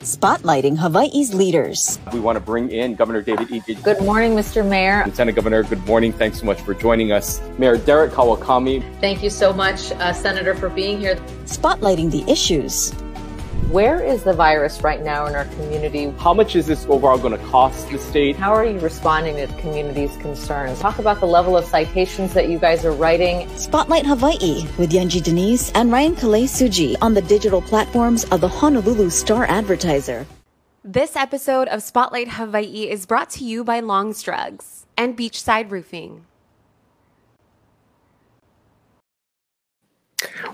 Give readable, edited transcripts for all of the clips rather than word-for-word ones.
Spotlighting Hawaii's leaders. We want to bring in Governor David Ige. Good morning, Mr. Mayor. Lieutenant Governor, good morning. Thanks so much for joining us. Mayor Derek Kawakami. Thank you so much, Senator, for being here. Spotlighting the issues. Where is the virus right now in our community? How much is this overall going to cost the state? How are you responding to the community's concerns? Talk about the level of citations that you guys are writing. Spotlight Hawaii with Yunji de Nies and Ryan Kalei Suji on the digital platforms of the Honolulu Star-Advertiser. This episode of Spotlight Hawaii is brought to you by Long's Drugs and Beachside Roofing.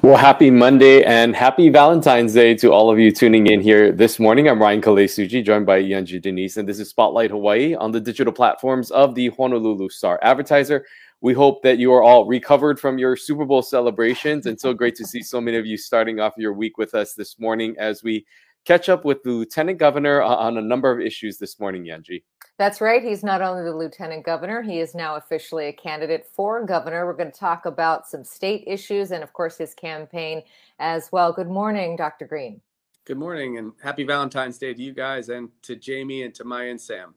Well, happy Monday and happy Valentine's Day to all of you tuning in here this morning. I'm Ryan Kalei Suji, joined by Yunji de Nies, and this is Spotlight Hawaii on the digital platforms of the Honolulu Star-Advertiser. We hope that you are all recovered from your Super Bowl celebrations, and so great to see so many of you starting off your week with us this morning as we catch up with the Lieutenant Governor on a number of issues this morning, Yunji. That's right. He's not only the Lieutenant Governor, he is now officially a candidate for Governor. We're going to talk about some state issues and, of course, his campaign as well. Good morning, Dr. Green. Good morning, and happy Valentine's Day to you guys and to Jamie and to Maya and Sam.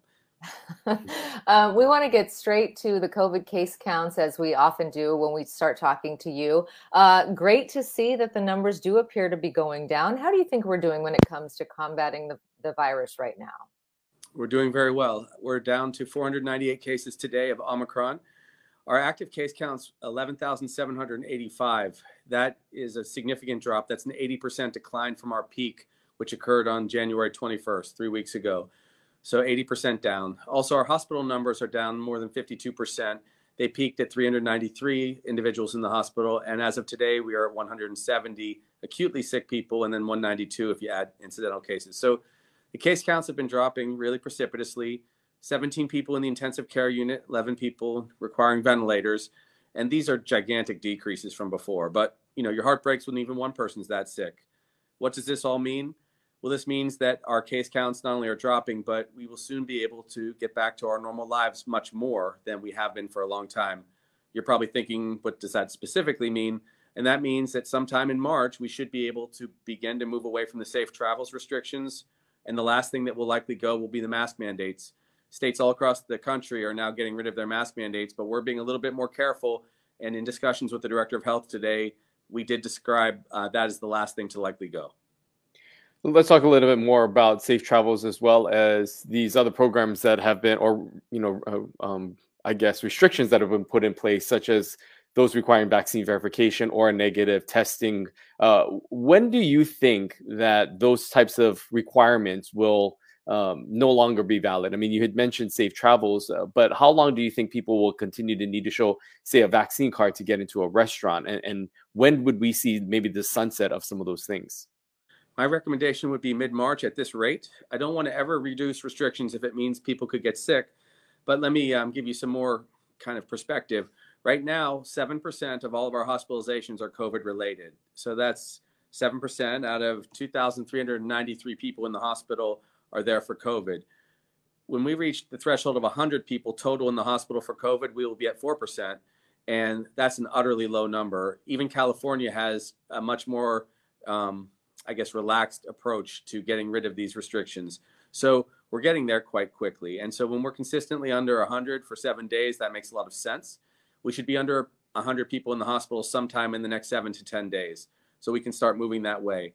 We want to get straight to the COVID case counts, as we often do when we start talking to you. Great to see that the numbers do appear to be going down. How do you think we're doing when it comes to combating the virus right now? We're doing very well. We're down to 498 cases today of Omicron. Our active case count's 11,785. That is a significant drop. That's an 80% decline from our peak, which occurred on January 21st, 3 weeks ago. So 80% down. Also, our hospital numbers are down more than 52%. They peaked at 393 individuals in the hospital. And as of today, we are at 170 acutely sick people, and then 192 if you add incidental cases. So the case counts have been dropping really precipitously. 17 people in the intensive care unit, 11 people requiring ventilators. And these are gigantic decreases from before. But, you know, your heart breaks when even one person's that sick. What does this all mean? Well, this means that our case counts not only are dropping, but we will soon be able to get back to our normal lives much more than we have been for a long time. You're probably thinking, what does that specifically mean? And that means that sometime in March, we should be able to begin to move away from the Safe Travels restrictions. And the last thing that will likely go will be the mask mandates. States all across the country are now getting rid of their mask mandates, but we're being a little bit more careful. And in discussions with the Director of Health today, we did describe that as the last thing to likely go. Let's talk a little bit more about Safe Travels as well as these other programs that have been, or, you know, I guess restrictions that have been put in place, such as those requiring vaccine verification or negative testing. When do you think that those types of requirements will no longer be valid? I mean, you had mentioned Safe Travels, but how long do you think people will continue to need to show, say, a vaccine card to get into a restaurant? And when would we see maybe the sunset of some of those things? My recommendation would be mid-March at this rate. I don't want to ever reduce restrictions if it means people could get sick, but let me give you some more kind of perspective. Right now, 7% of all of our hospitalizations are COVID-related. So that's 7% out of 2,393 people in the hospital are there for COVID. When we reach the threshold of 100 people total in the hospital for COVID, we will be at 4%, and that's an utterly low number. Even California has a much more relaxed approach to getting rid of these restrictions. So we're getting there quite quickly. And so when we're consistently under 100 for 7 days, that makes a lot of sense. We should be under 100 people in the hospital sometime in the next 7 to 10 days. So we can start moving that way.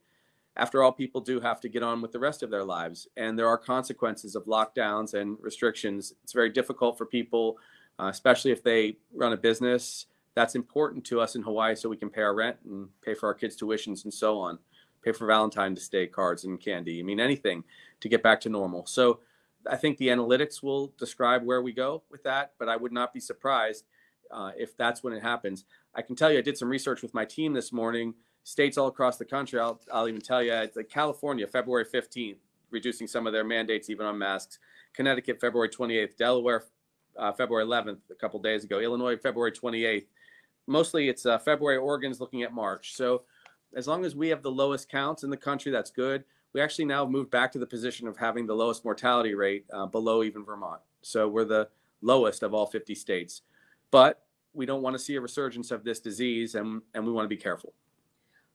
After all, people do have to get on with the rest of their lives. And there are consequences of lockdowns and restrictions. It's very difficult for people, especially if they run a business. That's important to us in Hawaii so we can pay our rent and pay for our kids' tuitions and so on. Pay for Valentine's Day cards and candy. I mean, anything to get back to normal. So I think the analytics will describe where we go with that, but I would not be surprised if that's when it happens. I can tell you, I did some research with my team this morning, states all across the country. I'll even tell you, it's like California, February 15th, reducing some of their mandates, even on masks. Connecticut, February 28th, Delaware, February 11th, a couple days ago, Illinois, February 28th. Mostly it's February, Oregon's looking at March. So as long as we have the lowest counts in the country, that's good. We actually now moved back to the position of having the lowest mortality rate below even Vermont. So we're the lowest of all 50 states. But we don't want to see a resurgence of this disease, and we want to be careful.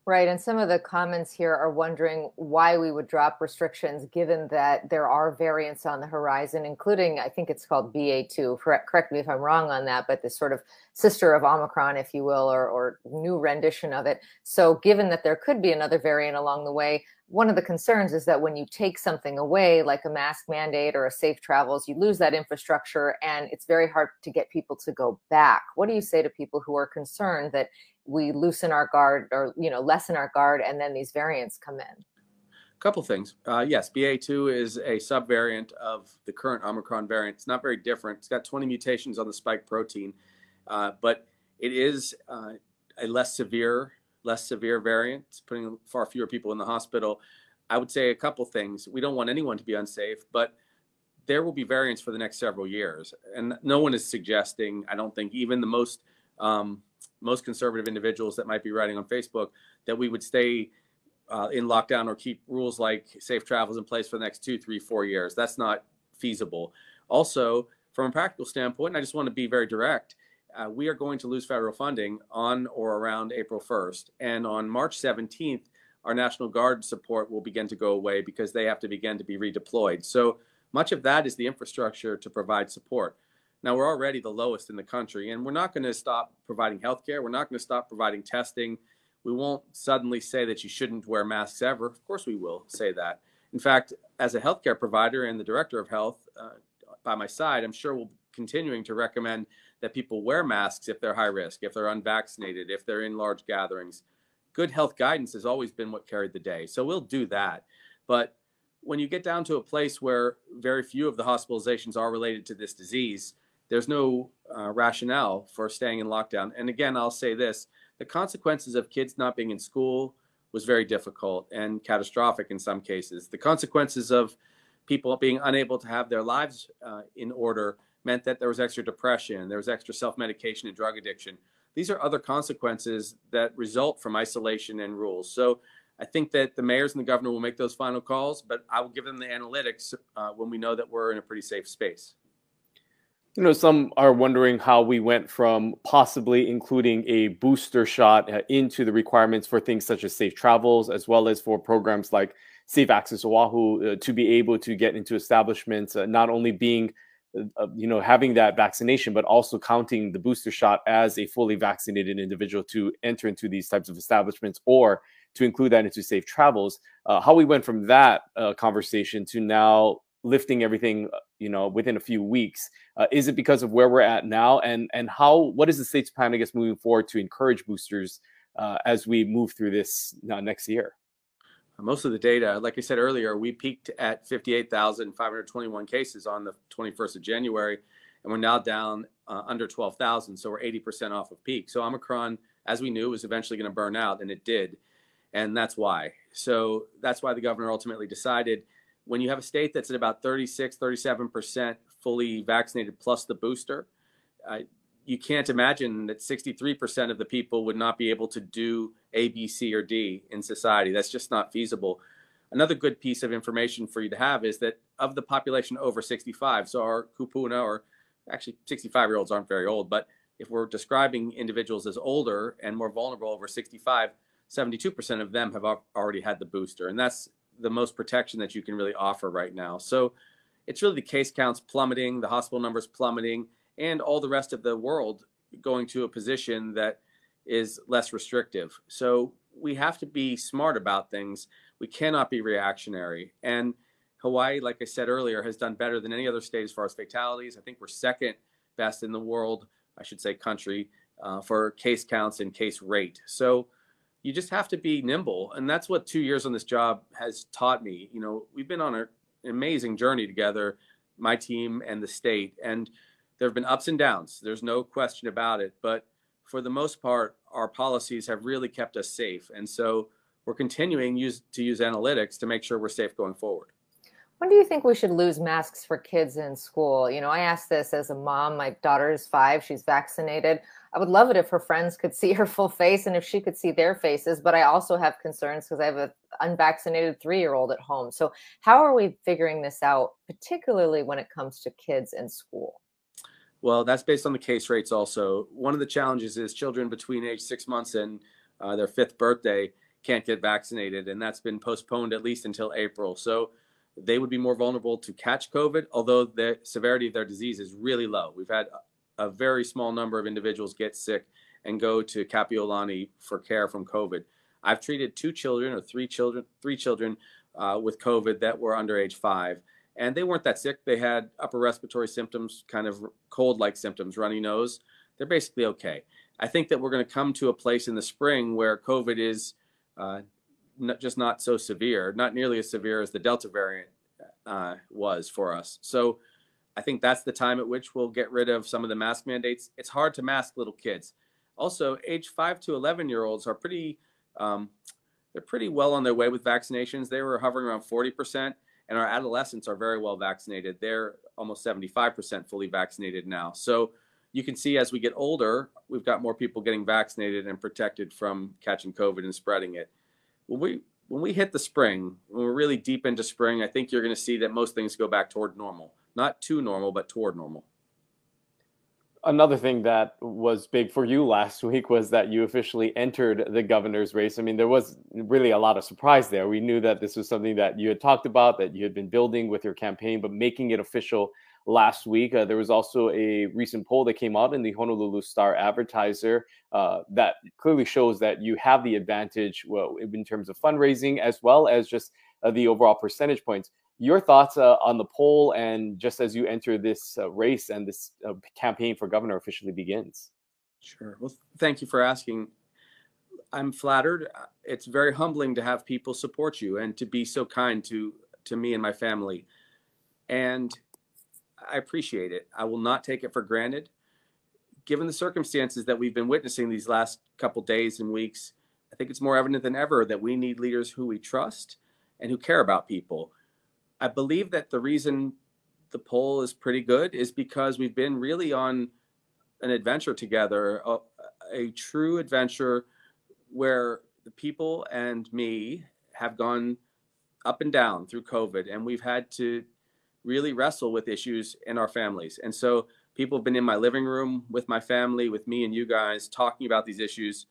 Right. And some of the comments here are wondering why we would drop restrictions, given that there are variants on the horizon, including, I think it's called BA2. Correct me if I'm wrong on that, but this sort of sister of Omicron, if you will, or new rendition of it. So given that there could be another variant along the way, one of the concerns is that when you take something away, like a mask mandate or a safe travels, you lose that infrastructure and it's very hard to get people to go back. What do you say to people who are concerned that we loosen our guard or, you know, lessen our guard and then these variants come in? A couple things. Yes, BA2 is a subvariant of the current Omicron variant. It's not very different. It's got 20 mutations on the spike protein, but it is a less severe variant. It's putting far fewer people in the hospital. I would say a couple things. We don't want anyone to be unsafe, but there will be variants for the next several years. And no one is suggesting, I don't think, even the most conservative individuals that might be writing on Facebook, that we would stay in lockdown or keep rules like safe travels in place for the next 2, 3, 4 years. That's not feasible. Also, from a practical standpoint, and I just want to be very direct, we are going to lose federal funding on or around April 1st. And on March 17th, our National Guard support will begin to go away because they have to begin to be redeployed. So much of that is the infrastructure to provide support. Now, we're already the lowest in the country, and we're not going to stop providing healthcare. We're not going to stop providing testing. We won't suddenly say that you shouldn't wear masks ever. Of course, we will say that. In fact, as a healthcare provider and the director of health by my side, I'm sure we'll be continuing to recommend that people wear masks if they're high risk, if they're unvaccinated, if they're in large gatherings. Good health guidance has always been what carried the day. So we'll do that. But when you get down to a place where very few of the hospitalizations are related to this disease, there's no rationale for staying in lockdown. And again, I'll say this, the consequences of kids not being in school was very difficult and catastrophic in some cases. The consequences of people being unable to have their lives in order meant that there was extra depression, there was extra self-medication and drug addiction. These are other consequences that result from isolation and rules. So I think that the mayors and the governor will make those final calls, but I will give them the analytics when we know that we're in a pretty safe space. You know, some are wondering how we went from possibly including a booster shot into the requirements for things such as safe travels, as well as for programs like Safe Access Oahu to be able to get into establishments, not only being, you know, having that vaccination, but also counting the booster shot as a fully vaccinated individual to enter into these types of establishments or to include that into safe travels. How we went from that conversation to now lifting everything, you know, within a few weeks. Is it because of where we're at now? And how, what is the state's plan, I guess, moving forward to encourage boosters as we move through this next year? Most of the data, like I said earlier, we peaked at 58,521 cases on the 21st of January, and we're now down under 12,000. So we're 80% off of peak. So Omicron, as we knew, was eventually going to burn out, and it did. And that's why. So that's why the governor ultimately decided, when you have a state that's at about 36, 37% fully vaccinated plus the booster, you can't imagine that 63% of the people would not be able to do A, B, C, or D in society. That's just not feasible. Another good piece of information for you to have is that of the population over 65, so our kupuna, or actually 65-year-olds aren't very old, but if we're describing individuals as older and more vulnerable over 65, 72% of them have already had the booster. And that's the most protection that you can really offer right now. So it's really the case counts plummeting, the hospital numbers plummeting, and all the rest of the world going to a position that is less restrictive. So we have to be smart about things. We cannot be reactionary. And Hawaii, like I said earlier, has done better than any other state as far as fatalities. I think we're second best in the world, I should say country, for case counts and case rate. So you just have to be nimble. And that's what 2 years on this job has taught me. You know, we've been on an amazing journey together, my team and the state. And there have been ups and downs. There's no question about it. But for the most part, our policies have really kept us safe. And so we're continuing to use analytics to make sure we're safe going forward. When do you think we should lose masks for kids in school? You know, I asked this as a mom. My daughter is 5. She's vaccinated. I would love it if her friends could see her full face and if she could see their faces. But I also have concerns because I have an unvaccinated 3-year-old at home. So how are we figuring this out, particularly when it comes to kids in school? Well, that's based on the case rates also. One of the challenges is children between age 6 months and their 5th birthday can't get vaccinated, and that's been postponed at least until April. So they would be more vulnerable to catch COVID, although the severity of their disease is really low. We've had a very small number of individuals get sick and go to Kapi'olani for care from COVID. I've treated three children with COVID that were under age 5, and they weren't that sick. They had upper respiratory symptoms, kind of cold-like symptoms, runny nose. They're basically okay. I think that we're going to come to a place in the spring where COVID is not so severe, not nearly as severe as the Delta variant was for us. So I think that's the time at which we'll get rid of some of the mask mandates. It's hard to mask little kids. Also, age 5 to 11-year-olds are pretty well on their way with vaccinations. They were hovering around 40%, and our adolescents are very well vaccinated. They're almost 75% fully vaccinated now. So you can see as we get older, we've got more people getting vaccinated and protected from catching COVID and spreading it. When we hit the spring, when we're really deep into spring, I think you're going to see that most things go back toward normal. Not too normal, but toward normal. Another thing that was big for you last week was that you officially entered the governor's race. I mean, there was really a lot of surprise there. We knew that this was something that you had talked about, that you had been building with your campaign, but making it official last week. There was also a recent poll that came out in the Honolulu Star-Advertiser that clearly shows that you have the advantage, well, in terms of fundraising as well as just the overall percentage points. Your thoughts on the poll, and just as you enter this race and this campaign for governor officially begins. Sure. Well, thank you for asking. I'm flattered. It's very humbling to have people support you and to be so kind to me and my family. And I appreciate it. I will not take it for granted. Given the circumstances that we've been witnessing these last couple days and weeks, I think it's more evident than ever that we need leaders who we trust and who care about people. I believe that the reason the poll is pretty good is because we've been really on an adventure together, a true adventure where the people and me have gone up and down through COVID, and we've had to really wrestle with issues in our families. And so people have been in my living room with my family, with me and you guys, talking about these issues.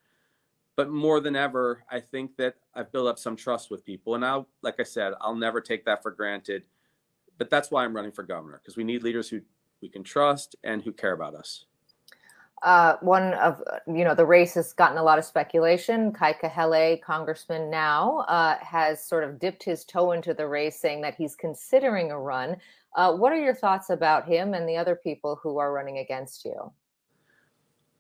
But more than ever, I think that I've built up some trust with people. And I'll, like I said, I'll never take that for granted. But that's why I'm running for governor, because we need leaders who we can trust and who care about us. One of, the race has gotten a lot of speculation. Kai Kahele, congressman now, has sort of dipped his toe into the race, saying that he's considering a run. What are your thoughts about him and the other people who are running against you?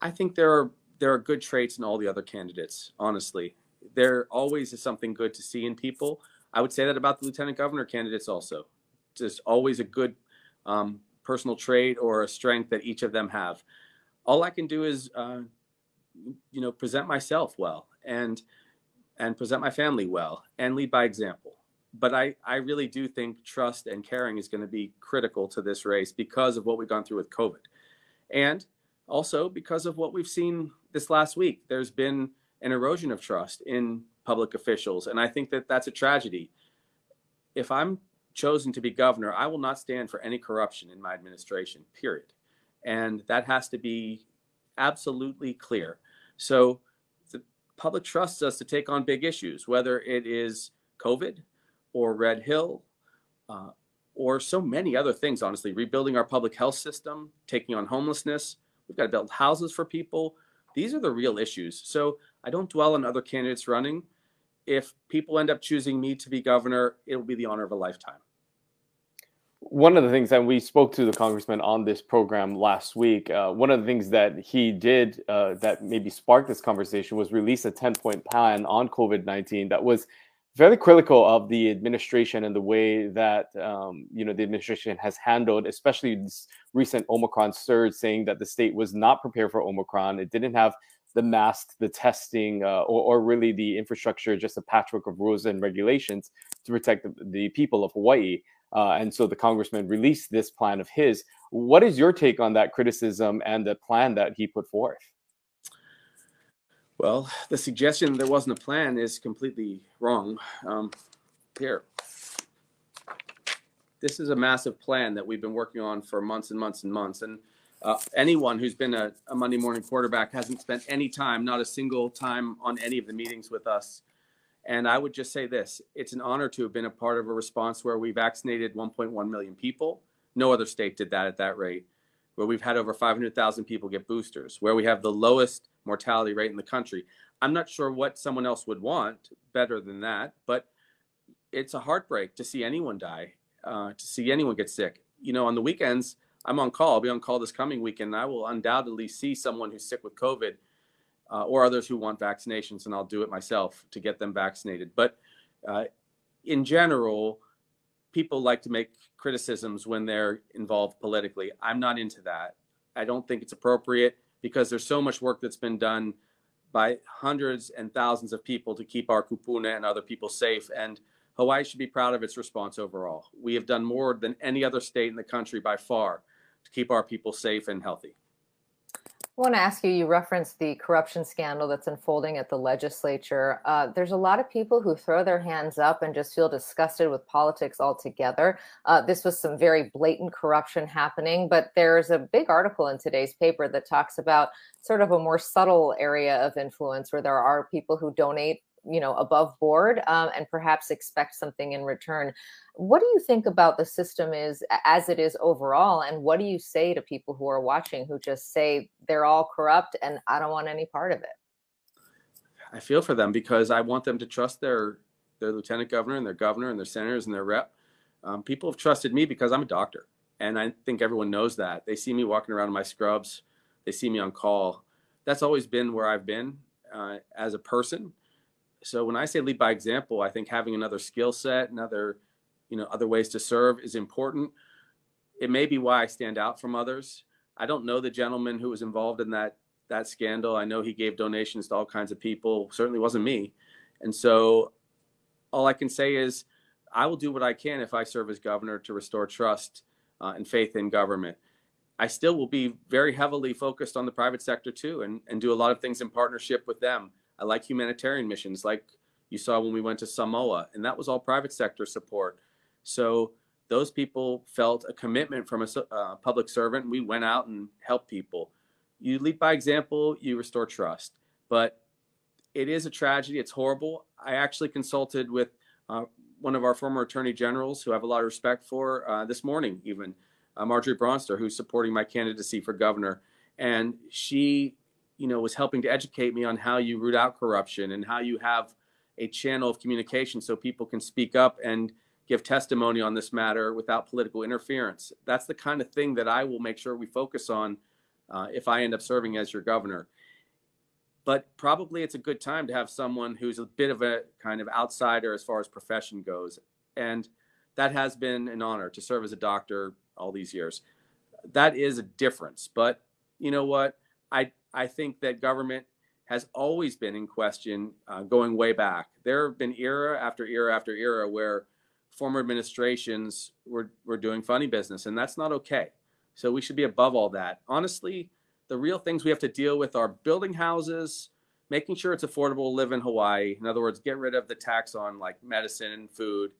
I think there are good traits in all the other candidates, honestly. There always is something good to see in people. I would say that about the lieutenant governor candidates also. There's always a good personal trait or a strength that each of them have. All I can do is, present myself well and present my family well and lead by example. But I really do think trust and caring is going to be critical to this race because of what we've gone through with COVID. And also because of what we've seen this last week, there's been an erosion of trust in public officials. And I think that that's a tragedy. If I'm chosen to be governor, I will not stand for any corruption in my administration, period. And that has to be absolutely clear. So the public trusts us to take on big issues, whether it is COVID or Red Hill, or so many other things, honestly, rebuilding our public health system, taking on homelessness. We've got to build houses for people. These are the real issues. So I don't dwell on other candidates running. If people end up choosing me to be governor, it will be the honor of a lifetime. One of the things, and we spoke to the congressman on this program last week, one of the things that he did that maybe sparked this conversation was release a 10-point plan on COVID-19 that was very critical of the administration and the way that, the administration has handled, especially this recent Omicron surge, saying that the state was not prepared for Omicron. It didn't have the mask, the testing, or really the infrastructure, just a patchwork of rules and regulations to protect the people of Hawaii. And so the congressman released this plan of his. What is your take on that criticism and the plan that he put forth? Well, the suggestion there wasn't a plan is completely wrong. Here, this is a massive plan that we've been working on for months and months and months. And anyone who's been a Monday morning quarterback hasn't spent any time, not a single time on any of the meetings with us. And I would just say this, it's an honor to have been a part of a response where we vaccinated 1.1 million people. No other state did that at that rate, where we've had over 500,000 people get boosters, where we have the lowest mortality rate in the country. I'm not sure what someone else would want better than that, but it's a heartbreak to see anyone die, to see anyone get sick. You know, on the weekends, I'm on call. I'll be on call this coming weekend. I will undoubtedly see someone who's sick with COVID or others who want vaccinations, and I'll do it myself to get them vaccinated. But in general, people like to make criticisms when they're involved politically. I'm not into that. I don't think it's appropriate because there's so much work that's been done by hundreds and thousands of people to keep our kupuna and other people safe. And Hawaii should be proud of its response overall. We have done more than any other state in the country by far to keep our people safe and healthy. I want to ask you, you referenced the corruption scandal that's unfolding at the legislature. There's a lot of people who throw their hands up and just feel disgusted with politics altogether. This was some very blatant corruption happening, but there's a big article in today's paper that talks about sort of a more subtle area of influence where there are people who donate, you know, above board and perhaps expect something in return. What do you think about the system is as it is overall? And what do you say to people who are watching who just say they're all corrupt and I don't want any part of it? I feel for them because I want them to trust their lieutenant governor and their senators and their rep. People have trusted me because I'm a doctor. And I think everyone knows that. They see me walking around in my scrubs. They see me on call. That's always been where I've been as a person. So when I say lead by example, I think having another skill set and other ways to serve is important. It may be why I stand out from others. I don't know the gentleman who was involved in that scandal. I know he gave donations to all kinds of people. Certainly wasn't me. And so all I can say is I will do what I can if I serve as governor to restore trust and faith in government. I still will be very heavily focused on the private sector too and do a lot of things in partnership with them. I like humanitarian missions, like you saw when we went to Samoa, and that was all private sector support. So those people felt a commitment from a public servant, and we went out and helped people. You lead by example, you restore trust. But it is a tragedy, it's horrible. I actually consulted with one of our former attorney generals who I have a lot of respect for this morning even, Marjorie Bronster, who's supporting my candidacy for governor. And she was helping to educate me on how you root out corruption and how you have a channel of communication so people can speak up and give testimony on this matter without political interference. That's the kind of thing that I will make sure we focus on if I end up serving as your governor. But probably it's a good time to have someone who's a bit of a kind of outsider as far as profession goes. And that has been an honor to serve as a doctor all these years. That is a difference. But you know what? I think that government has always been in question going way back. There have been era after era after era where former administrations were doing funny business, and that's not okay. So we should be above all that. Honestly, the real things we have to deal with are building houses, making sure it's affordable to live in Hawaii. In other words, get rid of the tax on like medicine and food.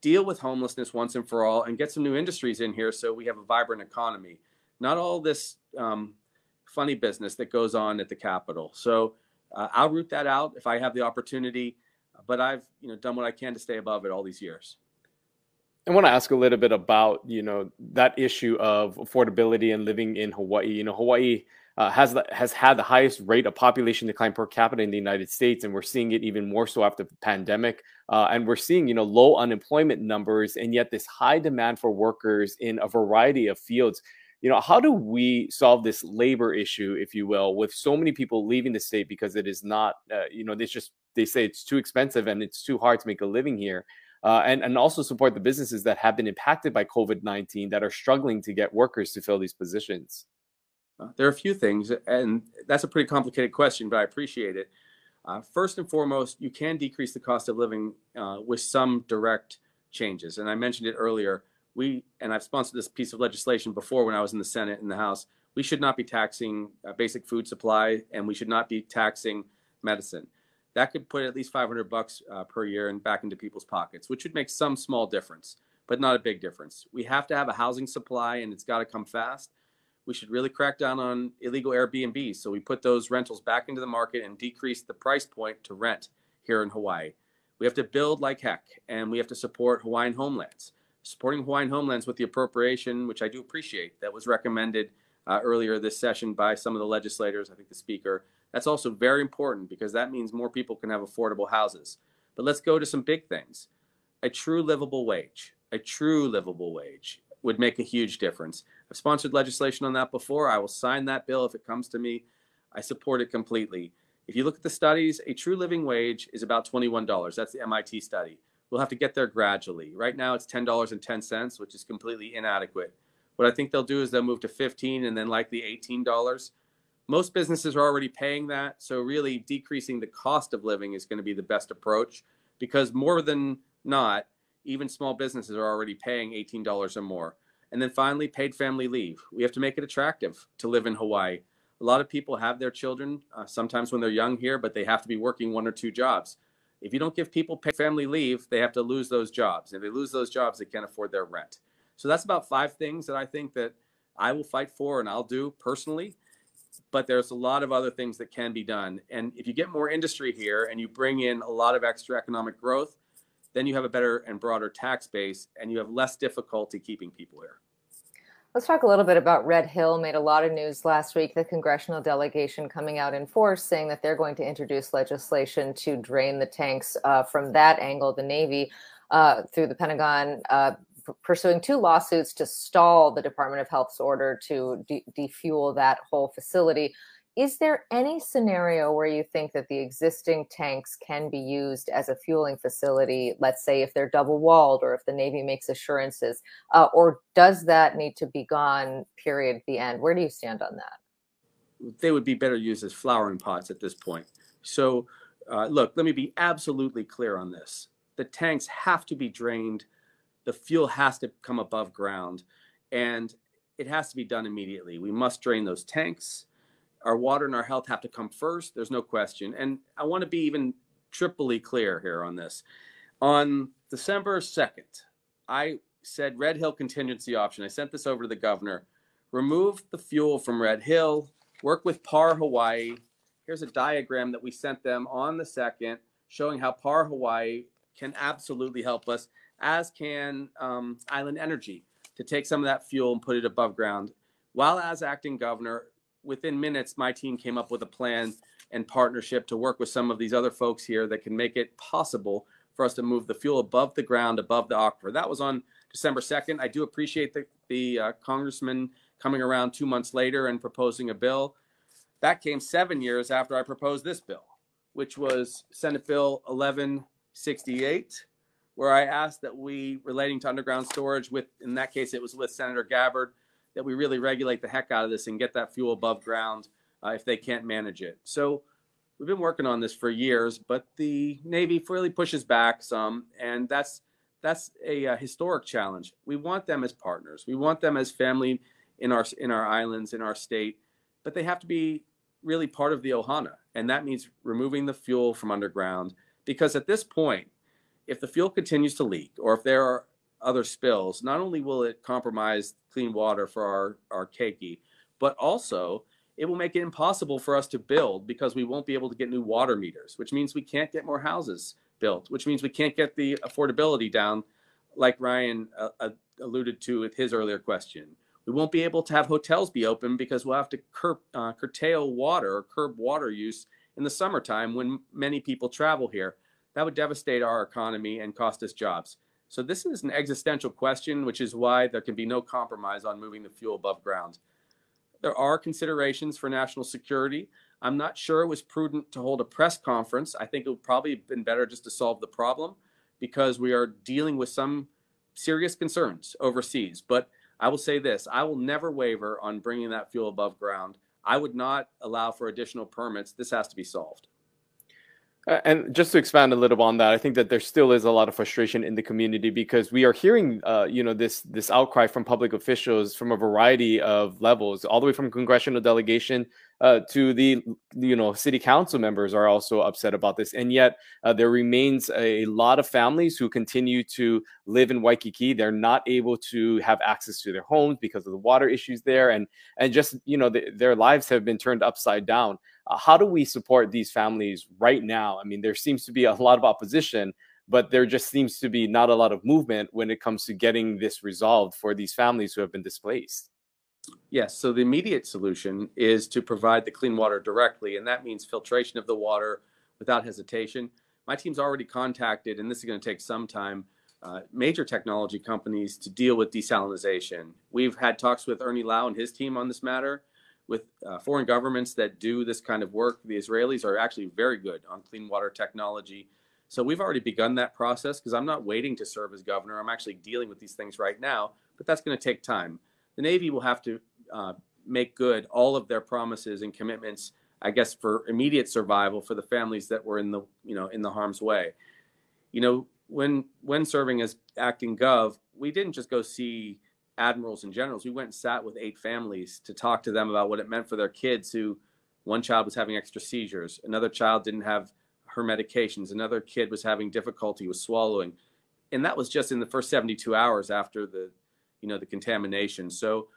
Deal with homelessness once and for all and get some new industries in here so we have a vibrant economy. Not all this funny business that goes on at the Capitol. So I'll root that out if I have the opportunity, but I've done what I can to stay above it all these years. I want to ask a little bit about that issue of affordability and living in Hawaii. Hawaii has had the highest rate of population decline per capita in the United States, and we're seeing it even more so after the pandemic. And we're seeing low unemployment numbers, and yet this high demand for workers in a variety of fields. How do we solve this labor issue, if you will, with so many people leaving the state because it is not, they say it's too expensive and it's too hard to make a living here, and also support the businesses that have been impacted by COVID-19 that are struggling to get workers to fill these positions? There are a few things, and that's a pretty complicated question, but I appreciate it. First and foremost, you can decrease the cost of living with some direct changes, and I mentioned it earlier. And I've sponsored this piece of legislation before when I was in the Senate and the House, we should not be taxing basic food supply, and we should not be taxing medicine. That could put at least $500 per year and back into people's pockets, which would make some small difference, but not a big difference. We have to have a housing supply, and it's got to come fast. We should really crack down on illegal Airbnbs, so we put those rentals back into the market and decrease the price point to rent. here in Hawaii. We have to build like heck, and we have to support Hawaiian homelands. Supporting Hawaiian homelands with the appropriation, which I do appreciate, that was recommended earlier this session by some of the legislators, I think the speaker. That's also very important because that means more people can have affordable houses. But let's go to some big things. A true livable wage would make a huge difference. I've sponsored legislation on that before. I will sign that bill if it comes to me. I support it completely. If you look at the studies, a true living wage is about $21. That's the MIT study. We'll have to get there gradually. Right now it's $10.10, which is completely inadequate. What I think they'll do is they'll move to $15 and then likely $18. Most businesses are already paying that. So really decreasing the cost of living is going to be the best approach, because more than not, even small businesses are already paying $18 or more. And then finally, paid family leave. We have to make it attractive to live in Hawaii. A lot of people have their children, sometimes when they're young here, but they have to be working one or two jobs. If you don't give people paid family leave, they have to lose those jobs. If they lose those jobs, they can't afford their rent. So that's about 5 things that I think that I will fight for and I'll do personally. But there's a lot of other things that can be done. And if you get more industry here and you bring in a lot of extra economic growth, then you have a better and broader tax base and you have less difficulty keeping people here. Let's talk a little bit about Red Hill. Made a lot of news last week, the congressional delegation coming out in force saying that they're going to introduce legislation to drain the tanks from that angle. The Navy, through the Pentagon, pursuing 2 lawsuits to stall the Department of Health's order to defuel that whole facility. Is there any scenario where you think that the existing tanks can be used as a fueling facility, let's say if they're double-walled or if the Navy makes assurances, or does that need to be gone, period, the end? Where do you stand on that? They would be better used as flowering pots at this point. So look, let me be absolutely clear on this. The tanks have to be drained. The fuel has to come above ground, and it has to be done immediately. We must drain those tanks. Our water and our health have to come first. There's no question. And I want to be even triply clear here on this. On December 2nd, I said Red Hill contingency option. I sent this over to the governor. Remove the fuel from Red Hill. Work with PAR Hawaii. Here's a diagram that we sent them on the 2nd showing how PAR Hawaii can absolutely help us, as can Island Energy, to take some of that fuel and put it above ground. While as acting governor, within minutes, my team came up with a plan and partnership to work with some of these other folks here that can make it possible for us to move the fuel above the ground, above the aquifer. That was on December 2nd. I do appreciate the congressman coming around 2 months later and proposing a bill. That came 7 years after I proposed this bill, which was Senate Bill 1168, where I asked that we, relating to underground storage, with, in that case, it was with Senator Gabbard, that we really regulate the heck out of this and get that fuel above ground if they can't manage it. So we've been working on this for years, but the Navy really pushes back some, and that's a historic challenge. We want them as partners. We want them as family in our islands, in our state, but they have to be really part of the ohana, and that means removing the fuel from underground, because at this point, if the fuel continues to leak or if there are other spills, not only will it compromise clean water for our keiki, but also it will make it impossible for us to build, because we won't be able to get new water meters, which means we can't get more houses built, which means we can't get the affordability down, like Ryan alluded to with his earlier question. We won't be able to have hotels be open because we'll have to curtail water or curb water use in the summertime when many people travel here. That would devastate our economy and cost us jobs. So this is an existential question, which is why there can be no compromise on moving the fuel above ground. There are considerations for national security. I'm not sure it was prudent to hold a press conference. I think it would probably have been better just to solve the problem, because we are dealing with some serious concerns overseas. But I will say this, I will never waver on bringing that fuel above ground. I would not allow for additional permits. This has to be solved. And just to expand a little on that, I think that there still is a lot of frustration in the community, because we are hearing, this outcry from public officials from a variety of levels, all the way from congressional delegation to the, city council members are also upset about this. And yet there remains a lot of families who continue to live in Waikiki. They're not able to have access to their homes because of the water issues there. And just, their lives have been turned upside down. How do we support these families right now? I mean, there seems to be a lot of opposition, but there just seems to be not a lot of movement when it comes to getting this resolved for these families who have been displaced. Yes. So the immediate solution is to provide the clean water directly. And that means filtration of the water without hesitation. My team's already contacted, and this is going to take some time, major technology companies to deal with desalinization. We've had talks with Ernie Lau and his team on this matter, with foreign governments that do this kind of work. The Israelis are actually very good on clean water technology. So we've already begun that process, because I'm not waiting to serve as governor. I'm actually dealing with these things right now, but that's going to take time. The Navy will have to make good all of their promises and commitments, I guess, for immediate survival for the families that were in the, in the harm's way. You know, when serving as acting gov, we didn't just go see admirals and generals. We went and sat with 8 families to talk to them about what it meant for their kids, who one child was having extra seizures. Another child didn't have her medications. Another kid was having difficulty with swallowing. And that was just in the first 72 hours after the, the contamination. So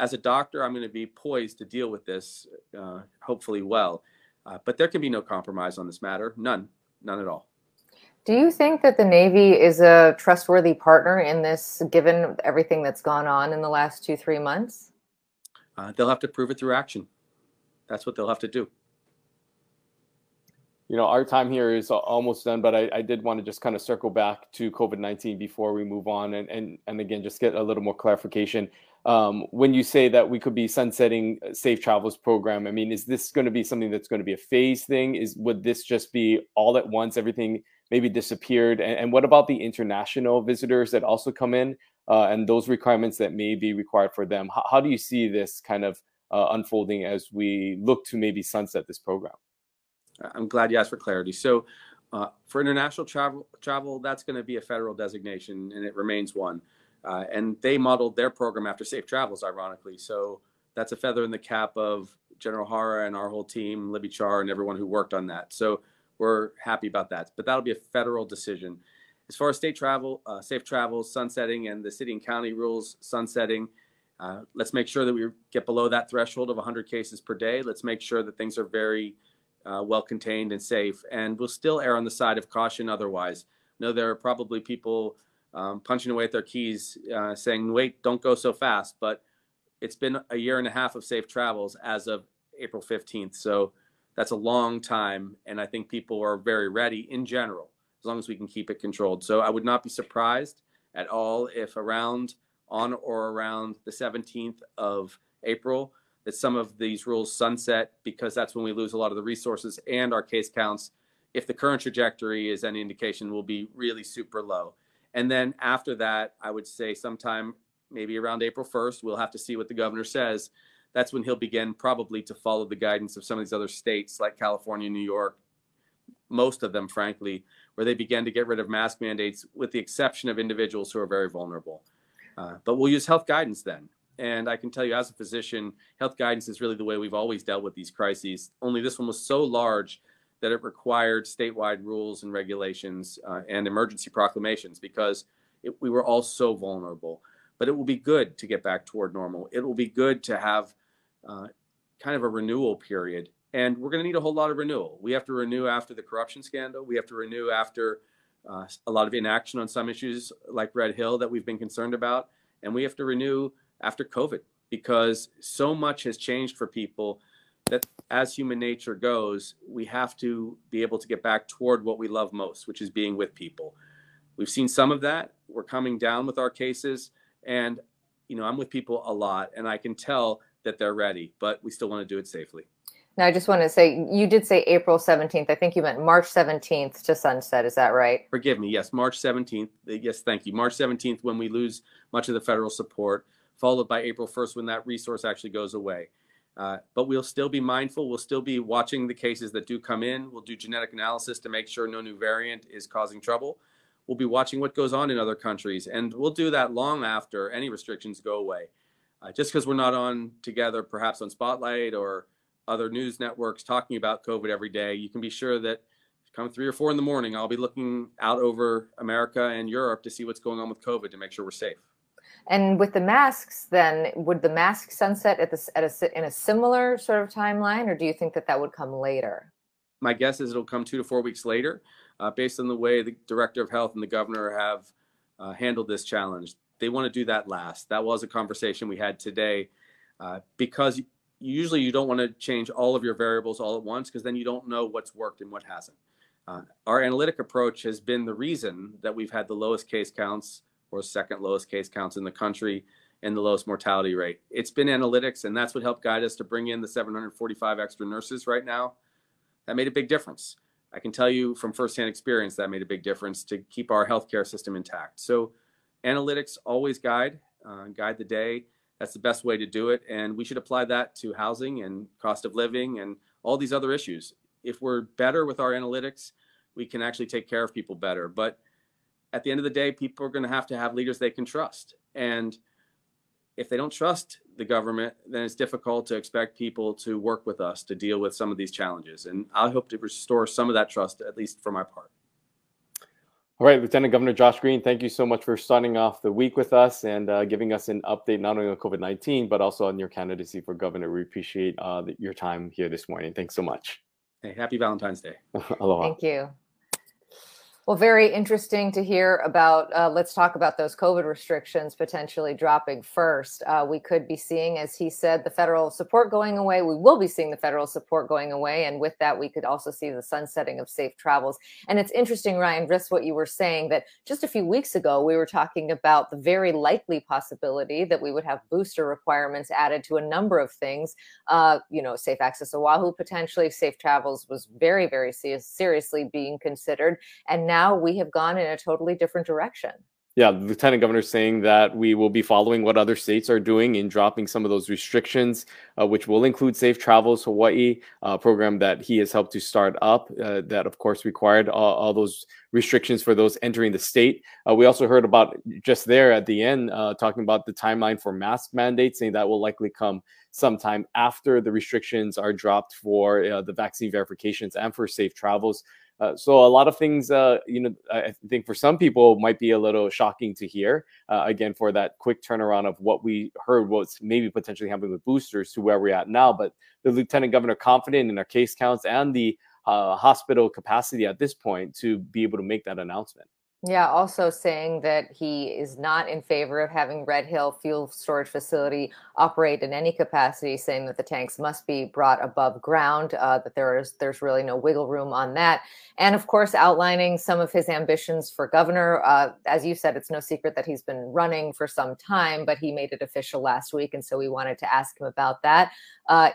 as a doctor, I'm going to be poised to deal with this, hopefully well. But there can be no compromise on this matter. None. None at all. Do you think that the Navy is a trustworthy partner in this, given everything that's gone on in the last 2-3 months? They'll have to prove it through action. That's what they'll have to do. You know, our time here is almost done, but I did want to just kind of circle back to COVID-19 before we move on, and again, just get a little more clarification. When you say that we could be sunsetting Safe Travels program, I mean, is this going to be something that's going to be a phase thing? Would this just be all at once, everything maybe disappeared? And what about the international visitors that also come in and those requirements that may be required for them? How do you see this kind of unfolding as we look to maybe sunset this program? I'm glad you asked for clarity. So for international travel, that's going to be a federal designation, and it remains one. And they modeled their program after Safe Travels, ironically. So that's a feather in the cap of General Hara and our whole team, Libby Char and everyone who worked on that. So we're happy about that, but that'll be a federal decision. As far as state travel, Safe Travels sunsetting, and the city and county rules sunsetting, let's make sure that we get below that threshold of 100 cases per day. Let's make sure that things are very well contained and safe, and we'll still err on the side of caution otherwise. I know there are probably people punching away at their keys saying, wait, don't go so fast, but it's been a year and a half of Safe Travels as of April 15th. So that's a long time, and I think people are very ready in general, as long as we can keep it controlled. So I would not be surprised at all if on or around the 17th of April, that some of these rules sunset, because that's when we lose a lot of the resources and our case counts. If the current trajectory is any indication, will be really super low. And then after that, I would say sometime maybe around April 1st, we'll have to see what the governor says. That's when he'll begin probably to follow the guidance of some of these other states like California, New York, most of them, frankly, where they began to get rid of mask mandates with the exception of individuals who are very vulnerable. But we'll use health guidance then. And I can tell you as a physician, health guidance is really the way we've always dealt with these crises. Only this one was so large that it required statewide rules and regulations and emergency proclamations, because we were all so vulnerable. But it will be good to get back toward normal. It will be good to have kind of a renewal period. And we're going to need a whole lot of renewal. We have to renew after the corruption scandal. We have to renew after a lot of inaction on some issues like Red Hill that we've been concerned about. And we have to renew after COVID, because so much has changed for people that as human nature goes, we have to be able to get back toward what we love most, which is being with people. We've seen some of that. We're coming down with our cases. And, you know, I'm with people a lot, and I can tell that they're ready, but we still want to do it safely. Now, I just want to say, you did say April 17th. I think you meant March 17th to sunset. Is that right? Forgive me. Yes, March 17th. Yes, thank you. March 17th, when we lose much of the federal support, followed by April 1st, when that resource actually goes away. But we'll still be mindful. We'll still be watching the cases that do come in. We'll do genetic analysis to make sure no new variant is causing trouble. We'll be watching what goes on in other countries, and we'll do that long after any restrictions go away. Just because we're not on together, perhaps on Spotlight or other news networks talking about COVID every day, you can be sure that come 3 or 4 in the morning, I'll be looking out over America and Europe to see what's going on with COVID to make sure we're safe. And with the masks, then would the mask sunset in a similar sort of timeline, or do you think that that would come later? My guess is it'll come 2 to 4 weeks later, based on the way the Director of Health and the Governor have handled this challenge. They want to do that last. That was a conversation we had today, because usually you don't want to change all of your variables all at once, because then you don't know what's worked and what hasn't. Our analytic approach has been the reason that we've had the lowest case counts, or second lowest case counts in the country, and the lowest mortality rate. It's been analytics, and that's what helped guide us to bring in the 745 extra nurses right now. That made a big difference. I can tell you from firsthand experience that made a big difference to keep our healthcare system intact. So analytics always guide the day. That's the best way to do it. And we should apply that to housing and cost of living and all these other issues. If we're better with our analytics, we can actually take care of people better. But at the end of the day, people are going to have leaders they can trust. And if they don't trust the government, then it's difficult to expect people to work with us to deal with some of these challenges. And I hope to restore some of that trust, at least for my part. All right, Lieutenant Governor Josh Green, thank you so much for starting off the week with us and giving us an update not only on COVID-19, but also on your candidacy for governor. We appreciate your time here this morning. Thanks so much. Hey, happy Valentine's Day. Aloha. Thank you. Well, very interesting to hear about, let's talk about those COVID restrictions potentially dropping first. We could be seeing, as he said, the federal support going away. We will be seeing the federal support going away. And with that, we could also see the sunsetting of Safe Travels. And it's interesting, Ryan, just what you were saying, that just a few weeks ago, we were talking about the very likely possibility that we would have booster requirements added to a number of things. Safe Access Oahu, potentially. Safe Travels was very, very seriously being considered. And now we have gone in a totally different direction. Yeah, the Lieutenant Governor saying that we will be following what other states are doing in dropping some of those restrictions, which will include Safe Travels Hawaii, a program that he has helped to start up that, of course, required all those restrictions for those entering the state. We also heard about just there at the end, talking about the timeline for mask mandates, saying that will likely come sometime after the restrictions are dropped for the vaccine verifications and for Safe Travels. So a lot of things, I think for some people might be a little shocking to hear, again, for that quick turnaround of what we heard, what's maybe potentially happening with boosters to where we're at now. But the Lieutenant Governor confident in our case counts and the hospital capacity at this point to be able to make that announcement. Yeah, also saying that he is not in favor of having Red Hill fuel storage facility operate in any capacity, saying that the tanks must be brought above ground, that there's really no wiggle room on that. And of course, outlining some of his ambitions for governor. As you said, it's no secret that he's been running for some time, but he made it official last week. And so we wanted to ask him about that.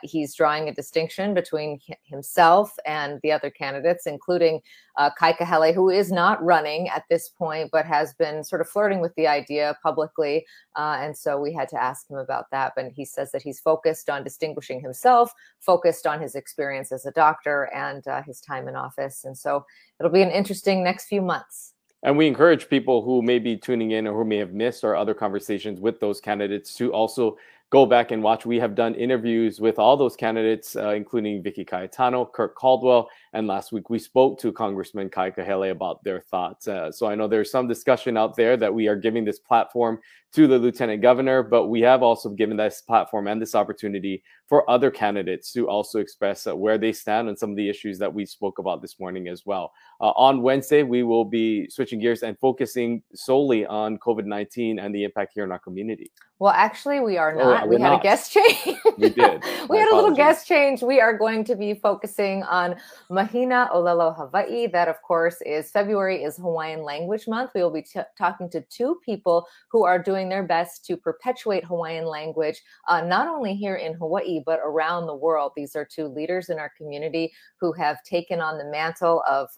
He's drawing a distinction between himself and the other candidates, including Kai Kahele, who is not running at this point, but has been sort of flirting with the idea publicly. And so we had to ask him about that. But he says that he's focused on distinguishing himself, focused on his experience as a doctor and his time in office. And so it'll be an interesting next few months. And we encourage people who may be tuning in or who may have missed our other conversations with those candidates to also go back and watch. We have done interviews with all those candidates, including Vicky Cayetano, Kirk Caldwell, and last week we spoke to Congressman Kai Kahele about their thoughts. So I know there's some discussion out there that we are giving this platform to the Lieutenant Governor, but we have also given this platform and this opportunity for other candidates to also express where they stand on some of the issues that we spoke about this morning as well. On Wednesday, we will be switching gears and focusing solely on COVID-19 and the impact here in our community. Well, actually, we are not. We had a guest change. We did. We had a little guest change. We are going to be focusing on Mahina Olelo Hawaii. That, of course, is February is Hawaiian Language Month. We will be talking to two people who are doing their best to perpetuate Hawaiian language, not only here in Hawaii, but around the world. These are two leaders in our community who have taken on the mantle of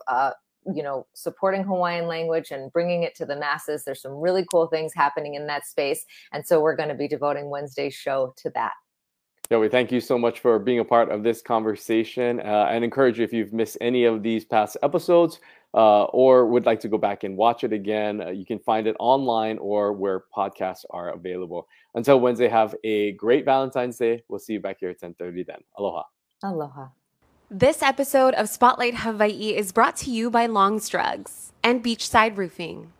supporting Hawaiian language and bringing it to the masses. There's some really cool things happening in that space. And so we're going to be devoting Wednesday's show to that. Yeah, we thank you so much for being a part of this conversation, and encourage you, if you've missed any of these past episodes or would like to go back and watch it again, you can find it online or where podcasts are available. Until Wednesday, have a great Valentine's Day. We'll see you back here at 10:30 then. Aloha. Aloha. This episode of Spotlight Hawaii is brought to you by Long's Drugs and Beachside Roofing.